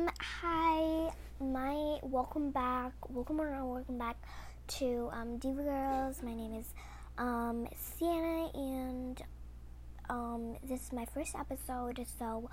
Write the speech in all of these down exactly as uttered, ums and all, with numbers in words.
Um, hi, my, welcome back, welcome around, welcome back to, um, Diva Girls. My name is, um, Sienna, and, um, this is my first episode, so,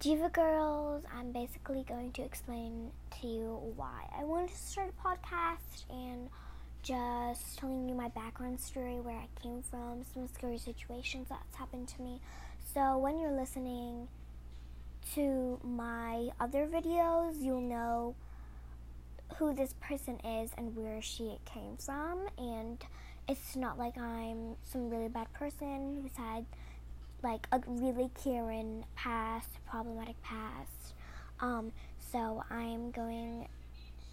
Diva Girls, I'm basically going to explain to you why I wanted to start a podcast, and just telling you my background story, where I came from, some scary situations that's happened to me. So, when you're listening to my other videos, you'll know who this person is and where she came from, and it's not like I'm some really bad person who's had like a really Karen past, problematic past. Um, so I'm going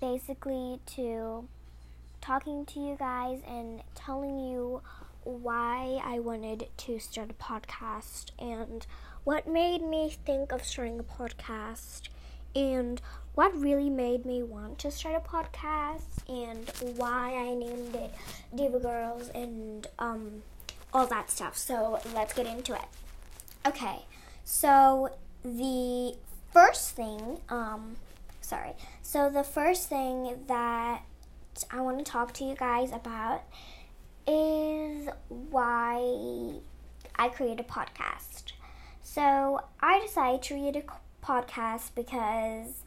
basically to talking to you guys and telling you why I wanted to start a podcast and what made me think of starting a podcast, and what really made me want to start a podcast, and why I named it Diva Girls, and um, all that stuff. So let's get into it. Okay, so the first thing, um, sorry, so the first thing that I want to talk to you guys about is why I created a podcast. So I decided to create a podcast because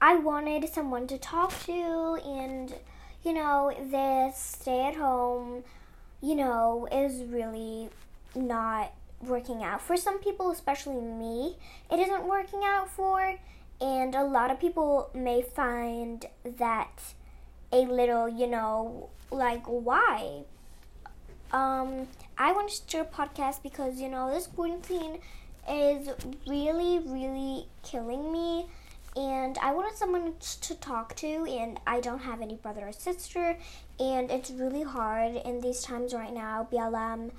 I wanted someone to talk to, and, you know, this stay-at-home, you know, is really not working out for some people, especially me. It isn't working out for, and a lot of people may find that a little, you know, like, why? Um, I wanted to do a podcast because, you know, this quarantine is really, really killing me, and I wanted someone to talk to, and I don't have any brother or sister, and it's really hard in these times right now, B L M,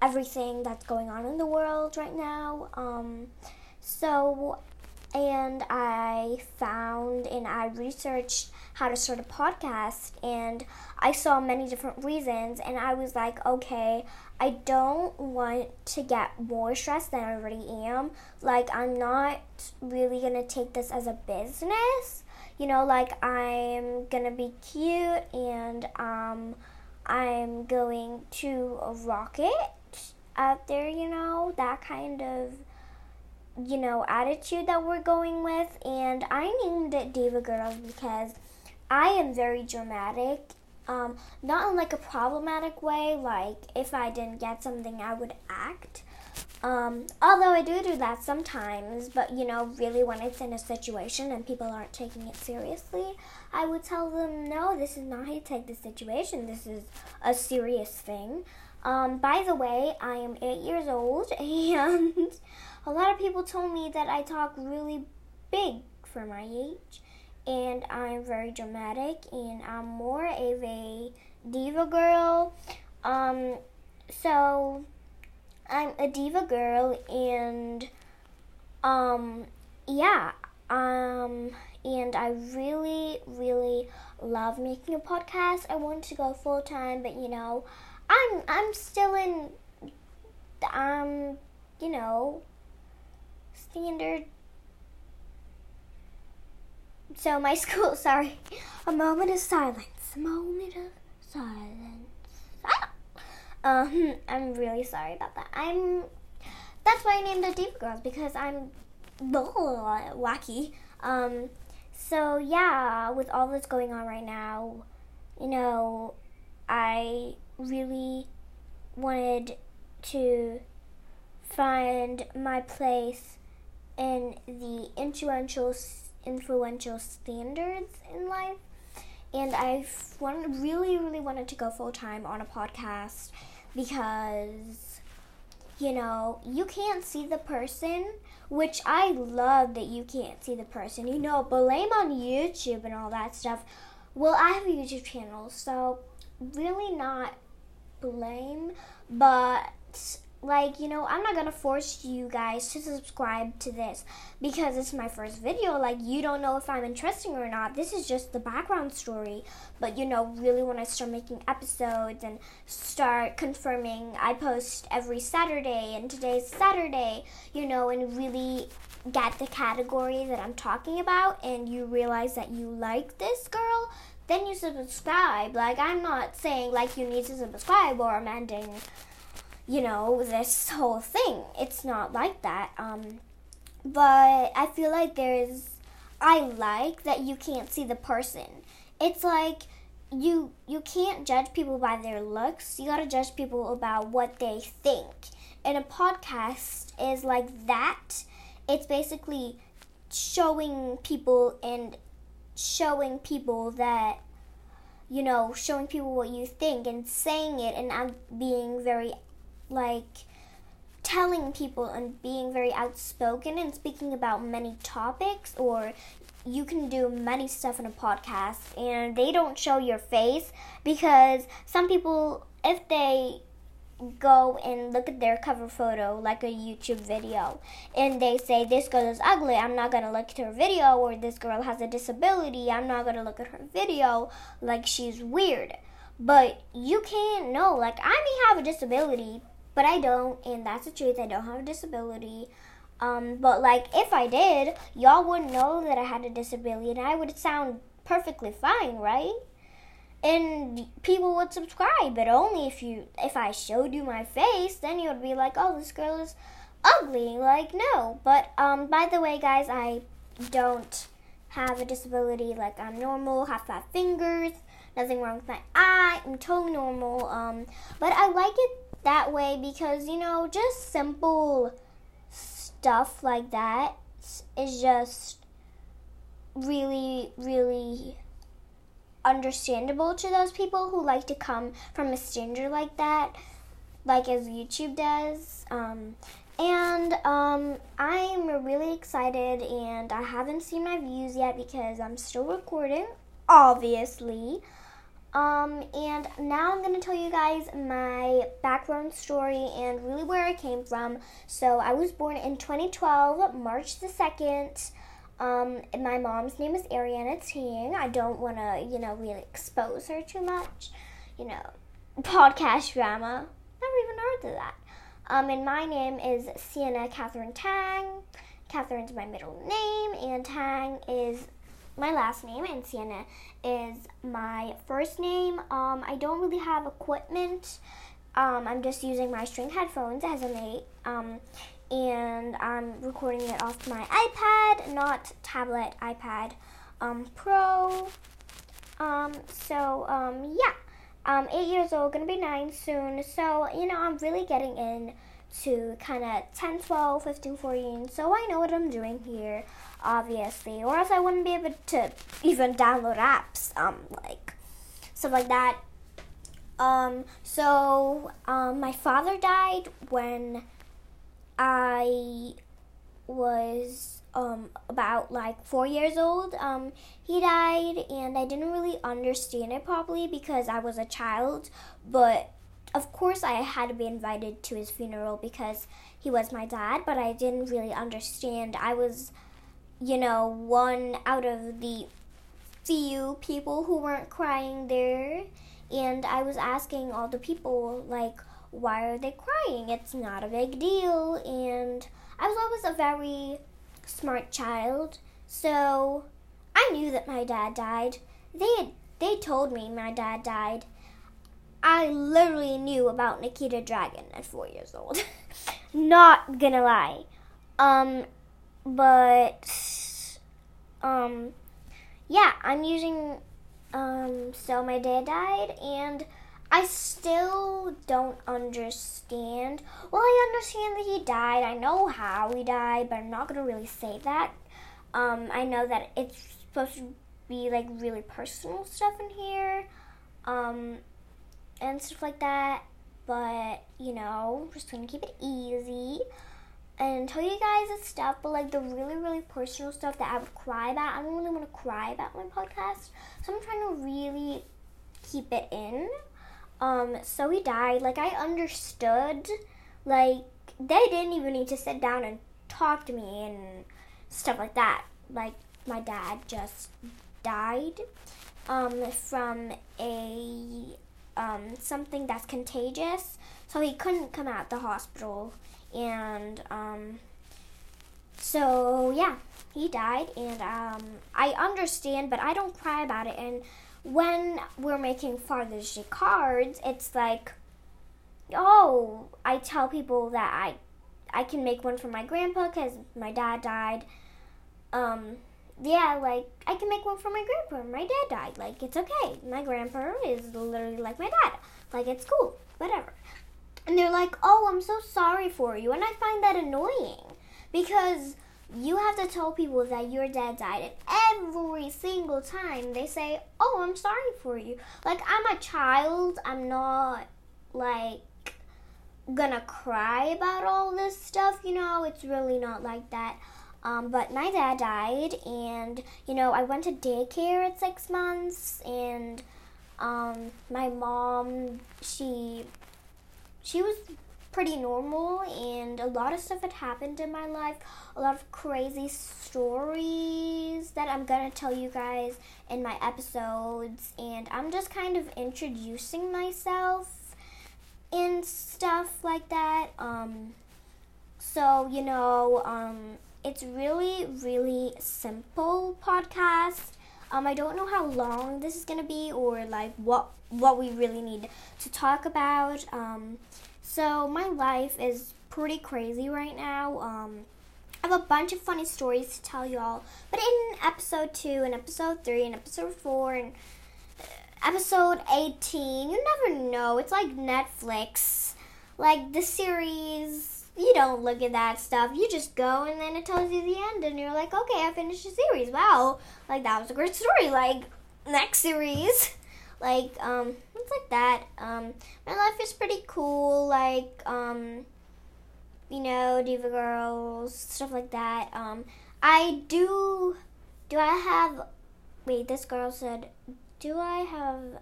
everything that's going on in the world right now, um, so, and I found and I researched how to start a podcast, and I saw many different reasons, and I was like, okay, I don't want to get more stressed than I already am. Like, I'm not really going to take this as a business. You know, like, I'm going to be cute, and um, I'm going to rock it out there, you know, that kind of, you know, attitude that we're going with. And I named it Diva Girls because I am very dramatic, um, not in like a problematic way, like if I didn't get something I would act, um, although I do do that sometimes, but you know, really when it's in a situation and people aren't taking it seriously, I would tell them, no, this is not how you take the situation, this is a serious thing. Um, by the way, I am eight years old, and a lot of people told me that I talk really big for my age, and I'm very dramatic, and I'm more of a diva girl. Um, so I'm a diva girl, and um, yeah, um, and I really, really love making a podcast. I wanted to go full time, but you know, I'm I'm still in, um, you know, standard. So my school, sorry, a moment of silence, a moment of silence. Ah! Um, I'm really sorry about that. I'm, that's why I named it Deep Girls, because I'm blah, wacky. Um, so yeah, with all that's going on right now, you know, I really wanted to find my place in the influential influential standards in life, and I wanted, really really wanted to go full time on a podcast because, you know, you can't see the person, which I love that you can't see the person, you know, blame on YouTube and all that stuff. Well, I have a YouTube channel, so really not blame, but like, you know, I'm not going to force you guys to subscribe to this because it's my first video. Like, you don't know if I'm interesting or not. This is just the background story. But, you know, really when I start making episodes and start confirming, I post every Saturday and today's Saturday, you know, and really get the category that I'm talking about and you realize that you like this girl, then you subscribe. Like, I'm not saying, like, you need to subscribe or amending, you know, this whole thing. It's not like that. Um, but I feel like there's, I like that you can't see the person. It's like you you can't judge people by their looks. You gotta judge people about what they think. And a podcast is like that. It's basically showing people and showing people that, you know, showing people what you think and saying it, and I'm being very, like, telling people and being very outspoken and speaking about many topics, or you can do many stuff in a podcast and they don't show your face because some people, if they go and look at their cover photo, like a YouTube video, and they say, this girl is ugly, I'm not gonna look at her video, or this girl has a disability, I'm not gonna look at her video, like, she's weird. But you can't know, like, I may have a disability, but I don't, and that's the truth, I don't have a disability. Um, but, like, if I did, y'all wouldn't know that I had a disability, and I would sound perfectly fine, right? And people would subscribe, but only if you, if I showed you my face, then you would be like, oh, this girl is ugly. Like, no. But, um, by the way, guys, I don't have a disability. Like, I'm normal, have five fingers, nothing wrong with my eye. I'm totally normal. Um, but I like it that way because, you know, just simple stuff like that is just really, really understandable to those people who like to come from a stranger like that, like as YouTube does. Um, and um, I'm really excited, and I haven't seen my views yet because I'm still recording, obviously. Um, and now I'm going to tell you guys my background story and really where I came from. So I was born in twenty twelve, March the second. Um, my mom's name is Ariana Tang. I don't want to, you know, really expose her too much. You know, podcast drama. Never even heard of that. Um, and my name is Sienna Katherine Tang. Katherine's my middle name, and Tang is my last name, and Sienna is my first name. Um, I don't really have equipment. Um, I'm just using my string headphones as a mate. Um, and I'm recording it off my iPad, not tablet, iPad um, Pro. Um, so, um, yeah, I'm eight years old, gonna be nine soon. So, you know, I'm really getting into kind of ten, twelve, fifteen, fourteen. So I know what I'm doing here, obviously, or else I wouldn't be able to even download apps, um, like, stuff like that. Um, so, um, my father died when I was um, about like four years old. Um, he died, and I didn't really understand it properly because I was a child. But of course, I had to be invited to his funeral because he was my dad. But I didn't really understand. I was, you know, one out of the few people who weren't crying there, and I was asking all the people, like, why are they crying? It's not a big deal. And I was always a very smart child, so I knew that my dad died. They had, they told me my dad died. I literally knew about Nikita Dragon at four years old. Not gonna lie. Um, but, um, yeah, I'm using, um, so my dad died, and I still don't understand. Well, I understand that he died. I know how he died, but I'm not going to really say that. Um, I know that it's supposed to be, like, really personal stuff in here, um, and stuff like that. But, you know, I'm just going to keep it easy and tell you guys the stuff, but, like, the really, really personal stuff that I would cry about. I don't really want to cry about my podcast, so I'm trying to really keep it in. Um, so he died. Like, I understood Like, they didn't even need to sit down and talk to me and stuff like that. Like, my dad just died um, from a um, something that's contagious. So he couldn't come out the hospital. And um, so, yeah, he died. And um, I understand, but I don't cry about it. And when we're making Father's Day cards, it's like, oh, I tell people that I I can make one for my grandpa because my dad died. Um, yeah, like, I can make one for my grandpa. My dad died. Like, it's okay. My grandpa is literally like my dad. Like, it's cool. Whatever. And they're like, oh, I'm so sorry for you. And I find that annoying because you have to tell people that your dad died. And every single time they say, oh, I'm sorry for you. Like, I'm a child. I'm not, like, gonna cry about all this stuff, you know, it's really not like that. Um, but my dad died, and, you know, I went to daycare at six months, and um, my mom, she, she was pretty normal, and a lot of stuff had happened in my life, a lot of crazy stories that I'm gonna tell you guys in my episodes, and I'm just kind of introducing myself and stuff like that. Um, so, you know, um, it's really, really simple podcast. Um, I don't know how long this is going to be or, like, what what we really need to talk about. Um, so my life is pretty crazy right now. Um, I have a bunch of funny stories to tell y'all. But in episode two and episode three and episode four and episode eighteen, you never know. It's like Netflix. Like, the series, you don't look at that stuff. You just go, and then it tells you the end, and you're like, okay, I finished the series. Wow. Like, that was a great story. Like, next series. Like, um, it's like that. Um, my life is pretty cool. Like, um, you know, diva girls, stuff like that. Um, I do, do I have, wait, this girl said, do I have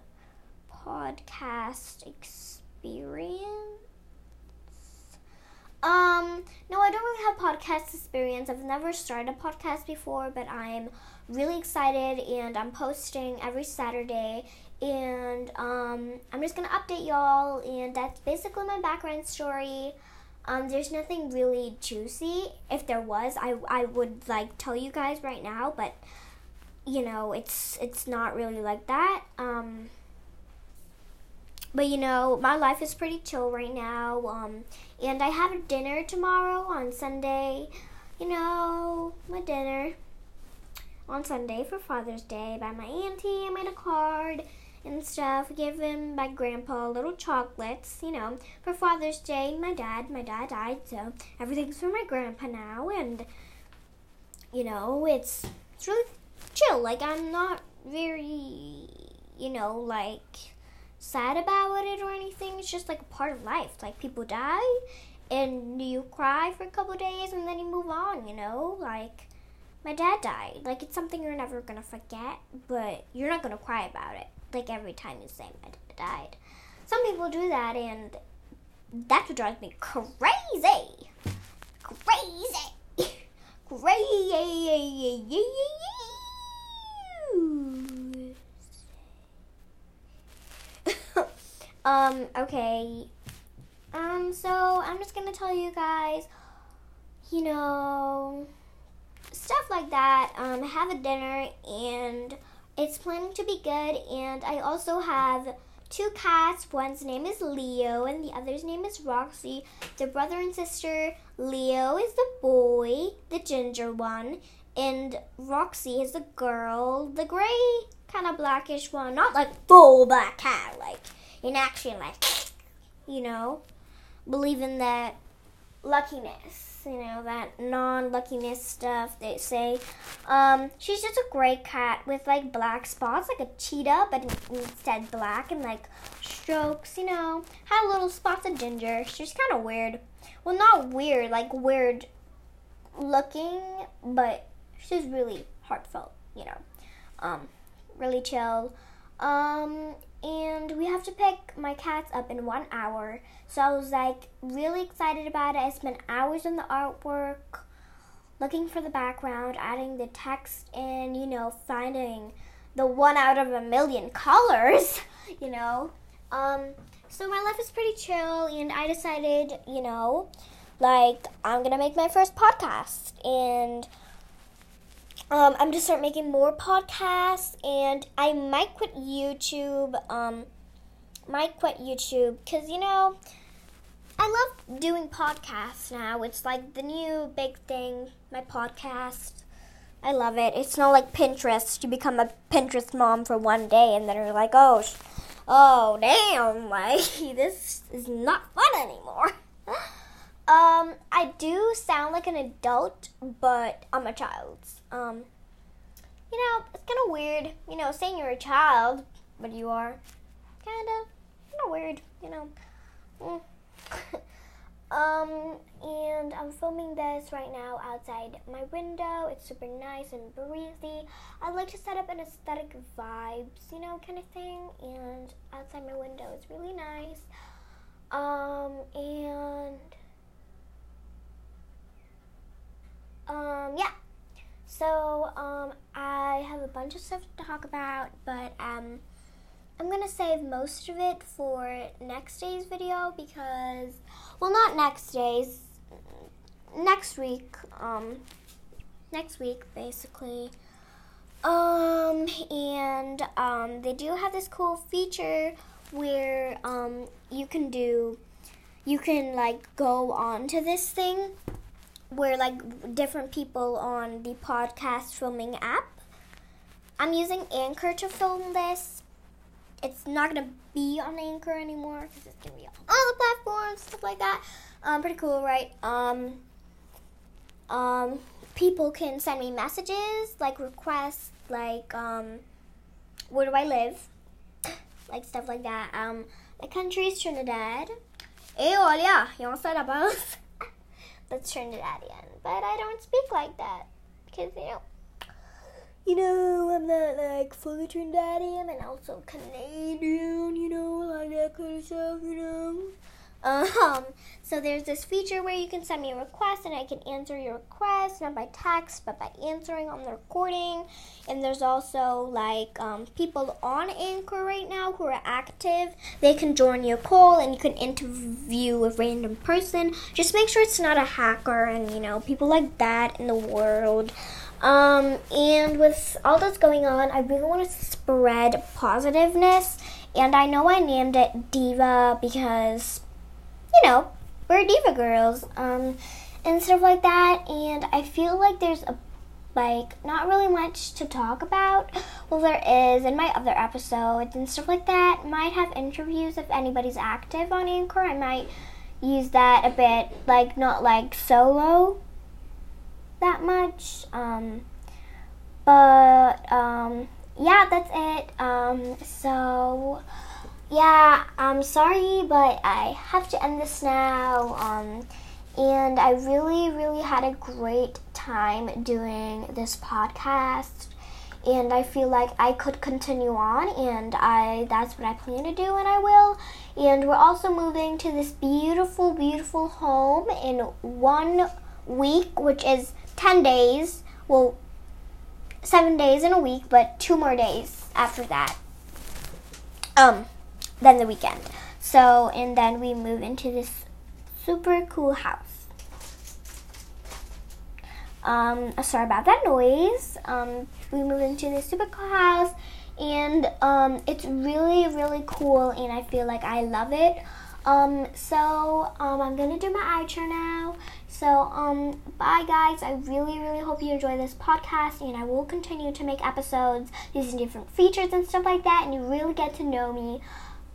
podcast experience? Um, no, I don't really have podcast experience. I've never started a podcast before, but I'm really excited, and I'm posting every Saturday, and um, I'm just going to update y'all, and that's basically my background story. Um, there's nothing really juicy. If there was, I, I would, like, tell you guys right now, but you know, it's it's not really like that. Um, but, you know, my life is pretty chill right now. Um, and I have a dinner tomorrow on Sunday. You know, my dinner on Sunday for Father's Day by my auntie. I made a card and stuff. Give him, my grandpa, little chocolates, you know, for Father's Day. My dad, my dad died, so everything's for my grandpa now. And, you know, it's, it's really chill. Like, I'm not very, you know, like, sad about it or anything. It's just, like, a part of life. Like, people die, and you cry for a couple of days, and then you move on, you know? Like, my dad died. Like, it's something you're never gonna forget, but you're not gonna cry about it, like, every time you say my dad died. Some people do that, and that's what drives me crazy. Crazy. Crazy. Um, okay, um, so I'm just gonna tell you guys, you know, stuff like that. um, I have a dinner, and it's planning to be good, and I also have two cats. One's name is Leo, and the other's name is Roxy. They're brother and sister. Leo is the boy, the ginger one, and Roxy is the girl, the gray, kind of blackish one, not like full black cat, like, in action, like, you know, believe in that luckiness, you know, that non-luckiness stuff they say. Um, she's just a gray cat with, like, black spots, like a cheetah, but instead black and, like, strokes, you know, had little spots of ginger. She's kind of weird. Well, not weird, like, weird looking, but she's really heartfelt, you know, um, really chill. Um, and we have to pick my cats up in one hour. So I was like really excited about it. I spent hours on the artwork, looking for the background, adding the text, and, you know, finding the one out of a million colors, you know. Um, so my life is pretty chill, and I decided, you know, like, I'm going to make my first podcast, and um, I'm going to start making more podcasts, and I might quit YouTube, um, might quit YouTube, because, you know, I love doing podcasts now. It's like the new big thing, my podcast. I love it. It's not like Pinterest. You become a Pinterest mom for one day, and then you're like, oh, sh- oh, damn, like, this is not fun anymore. um, I do sound like an adult, but I'm a child. Um, you know, it's kind of weird, you know, saying you're a child, but you are kind of, kind of weird, you know. Mm. um, and I'm filming this right now outside my window. It's super nice and breezy. I like to set up an aesthetic vibes, you know, kind of thing. And outside my window, it's really nice. Um, and, um, yeah. So, um, I have a bunch of stuff to talk about, but, um, I'm going to save most of it for next day's video because, well, not next day's, next week, um, next week, basically. Um, and, um, they do have this cool feature where, um, you can do, you can, like, go on to this thing where, like, different people on the podcast filming app. I'm using Anchor to film this. It's not going to be on Anchor anymore because it's going to be on all the platforms, stuff like that. Um, pretty cool, right? Um, um, people can send me messages, like requests, like um, where do I live, like stuff like that. Um, my country is Trinidad. Eh, olha, y'all said about that's Trinidadian, but I don't speak like that because you know. You know, I'm not, like, fully Trinidadian and also Canadian, you know, like that kind of stuff, you know. Um, so there's this feature where you can send me a request and I can answer your request, not by text, but by answering on the recording. And there's also, like, um, people on Anchor right now who are active. They can join your call and you can interview a random person. Just make sure it's not a hacker and, you know, people like that in the world. Um, and with all that's going on, I really want to spread positiveness, and I know I named it Diva because, you know, we're Diva girls, um, and stuff like that, and I feel like there's, a, like, not really much to talk about. Well, there is in my other episodes and stuff like that. Might have interviews if anybody's active on Anchor. I might use that a bit, like, not, like, solo that much, um, but, um, yeah, that's it, um, so, yeah, I'm sorry, but I have to end this now, um, and I really, really had a great time doing this podcast, and I feel like I could continue on, and I, that's what I plan to do, and I will, and we're also moving to this beautiful, beautiful home in one week, which is ten days, well, seven days in a week, but two more days after that, um, then the weekend, so, and then we move into this super cool house, um, sorry about that noise, um, we move into this super cool house, and, um, it's really, really cool, and I feel like I love it. Um, so, um, I'm gonna do my outro now, so, um, bye guys, I really, really hope you enjoy this podcast, and I will continue to make episodes using different features and stuff like that, and you really get to know me.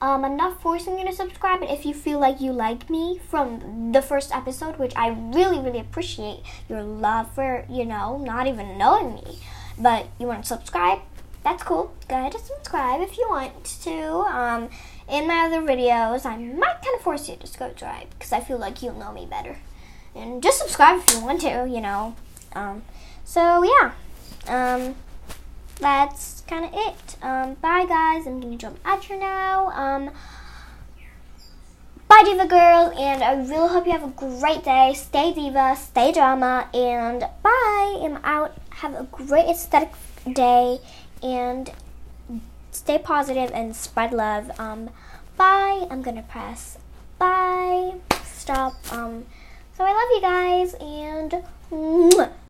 um, I'm not forcing you to subscribe, but if you feel like you like me from the first episode, which I really, really appreciate your love for, you know, not even knowing me, but you want to subscribe, that's cool, go ahead and subscribe if you want to. um, In my other videos, I might kind of force you to subscribe because I feel like you'll know me better. And just subscribe if you want to, you know. Um, so, yeah. Um, that's kind of it. Um, bye, guys. I'm going to jump at you now. Um, bye, Diva Girl. And I really hope you have a great day. Stay diva, stay drama, and bye. I'm out. Have a great aesthetic day, and stay positive and spread love. Um, bye. I'm going to press bye. Stop. Um, so I love you guys, and mwah.